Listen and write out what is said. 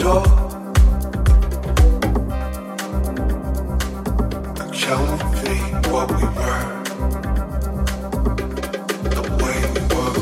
door. And shall we be what we were? The way we were